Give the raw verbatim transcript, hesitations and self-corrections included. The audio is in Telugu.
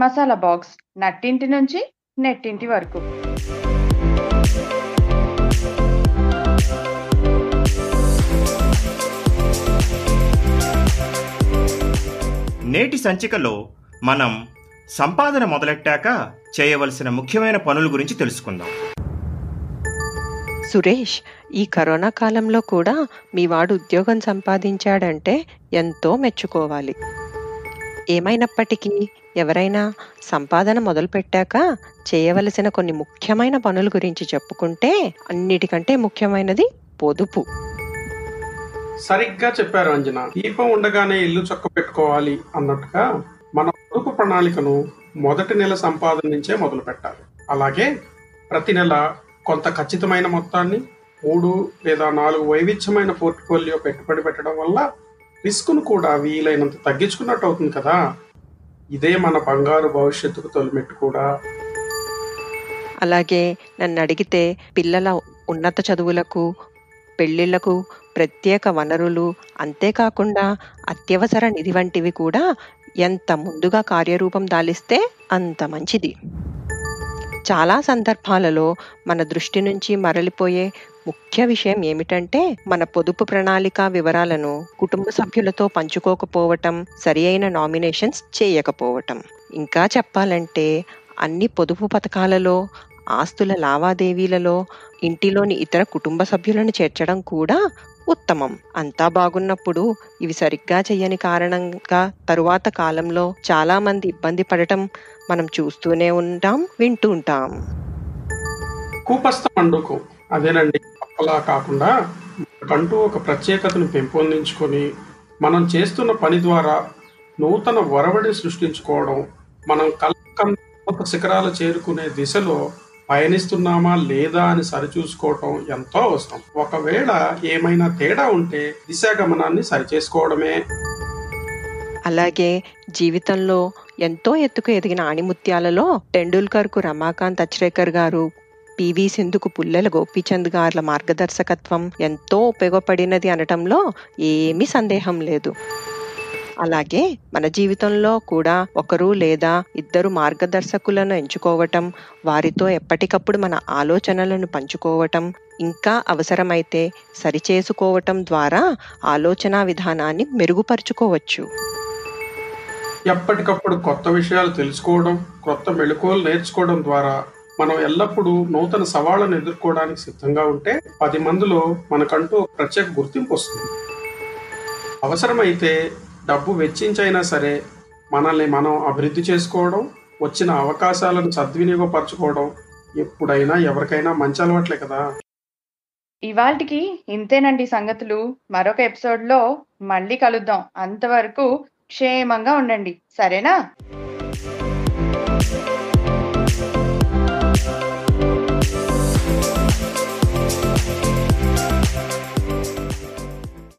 మసాలా బాక్స్, నట్టింటి నుంచి నెట్టింటి వరకు. నేటి సంచికలో మనం సంపాదన మొదలెట్టాక చేయవలసిన ముఖ్యమైన పనుల గురించి తెలుసుకుందాం. సురేష్, ఈ కరోనా కాలంలో కూడా మీ వాడు ఉద్యోగం సంపాదించాడంటే ఎంతో మెచ్చుకోవాలి. ఏమైనప్పటికీ ఎవరైనా సంపాదన మొదలుపెట్టాక చేయవలసిన కొన్ని ముఖ్యమైన పనుల గురించి చెప్పుకుంటే అన్నిటికంటే ముఖ్యమైనది పొదుపు. సరిగ్గా చెప్పారు అంజన. దీపం ఉండగానే ఇల్లు చక్క పెట్టుకోవాలి అన్నట్టుగా మన పొదుపు ప్రణాళికను మొదటి నెల సంపాదన నుంచే మొదలు పెట్టాలి. అలాగే ప్రతి నెల కొంత ఖచ్చితమైన మొత్తాన్ని మూడు లేదా నాలుగు వైవిధ్యమైన పోర్ట్ఫోలియో పెట్టుబడి పెట్టడం వల్ల రిస్క్ను కూడా వీలైనంత తగ్గించుకున్నట్టు అవుతుంది కదా. ఇదే మన బంగారు భవిష్యత్తుకు తొలిమెట్టు కూడా. అలాగే నన్ను అడిగితే పిల్లల ఉన్నత చదువులకు, పెళ్లిళ్లకు ప్రత్యేక వనరులు, అంతేకాకుండా అత్యవసర నిధి వంటివి కూడా ఎంత ముందుగా కార్యరూపం దాలిస్తే అంత మంచిది. చాలా సందర్భాలలో మన దృష్టి నుంచి మరలిపోయే ముఖ్య విషయం ఏమిటంటే మన పొదుపు ప్రణాళిక వివరాలను కుటుంబ సభ్యులతో పంచుకోకపోవటం, సరి అయిన నామినేషన్స్ చేయకపోవటం. ఇంకా చెప్పాలంటే అన్ని పొదుపు పథకాలలో ఆస్తుల లావాదేవీలలో ఇంటిలోని ఇతర కుటుంబ సభ్యులను చేర్చడం కూడా ఉత్తమం. అంతా బాగున్నప్పుడు ఇవి సరిగ్గా చేయని కారణంగా తరువాత కాలంలో చాలా మంది ఇబ్బంది పడటం మనం చూస్తూనే ఉంటాం, వింటూ ఉంటాం. కూపస్థం అండుకో అదేనండి. అలా కాకుండా మనకంటూ ఒక ప్రత్యేకతను పెంపొందించుకొని మనం చేస్తున్న పని ద్వారా నూతన వరవడి సృష్టించుకోవడం, మనం కలకంత శిఖరాలు చేరుకునే దిశలో పయనిస్తున్నామా లేదా అని సరిచూసుకోవటం ఎంతో అవసరం. ఒకవేళ ఏమైనా తేడా ఉంటే దిశా గమనాన్ని సరిచేసుకోవడమే. అలాగే జీవితంలో ఎంతో ఎత్తుకు ఎదిగిన ఆణిముత్యాలలో టెండూల్కర్కు రమాకాంత్ అచరేకర్ గారు, పివి సింధుకు పుల్లల గోపీచంద్ గారుల మార్గదర్శకత్వం ఎంతో ఉపయోగపడినది అనటంలో ఏమీ సందేహం లేదు. అలాగే మన జీవితంలో కూడా ఒకరు లేదా ఇద్దరు మార్గదర్శకులను ఎంచుకోవటం, వారితో ఎప్పటికప్పుడు మన ఆలోచనలను పంచుకోవటం, ఇంకా అవసరమైతే సరిచేసుకోవటం ద్వారా ఆలోచనా విధానాన్ని మెరుగుపరుచుకోవచ్చు. ఎప్పటికప్పుడు కొత్త విషయాలు తెలుసుకోవడం, కొత్త మెళుకువలు నేర్చుకోవడం ద్వారా మనం ఎల్లప్పుడూ నూతన సవాళ్లను ఎదుర్కోవడానికి సిద్ధంగా ఉంటే పది మందిలో మనకంటూ ప్రత్యేక గుర్తింపు వస్తుంది. అవసరమైతే డబ్బు వెచ్చించైనా సరే మనల్ని మనం అభివృద్ధి చేసుకోవడం, వచ్చిన అవకాశాలను సద్వినియోగపరచుకోవడం ఎప్పుడైనా ఎవరికైనా మంచి అలవాట్లే కదా. ఇవాల్టికి ఇంతేనండి సంగతులు. మరొక ఎపిసోడ్లో మళ్ళీ కలుద్దాం. అంతవరకు క్షేమంగా ఉండండి, సరేనా?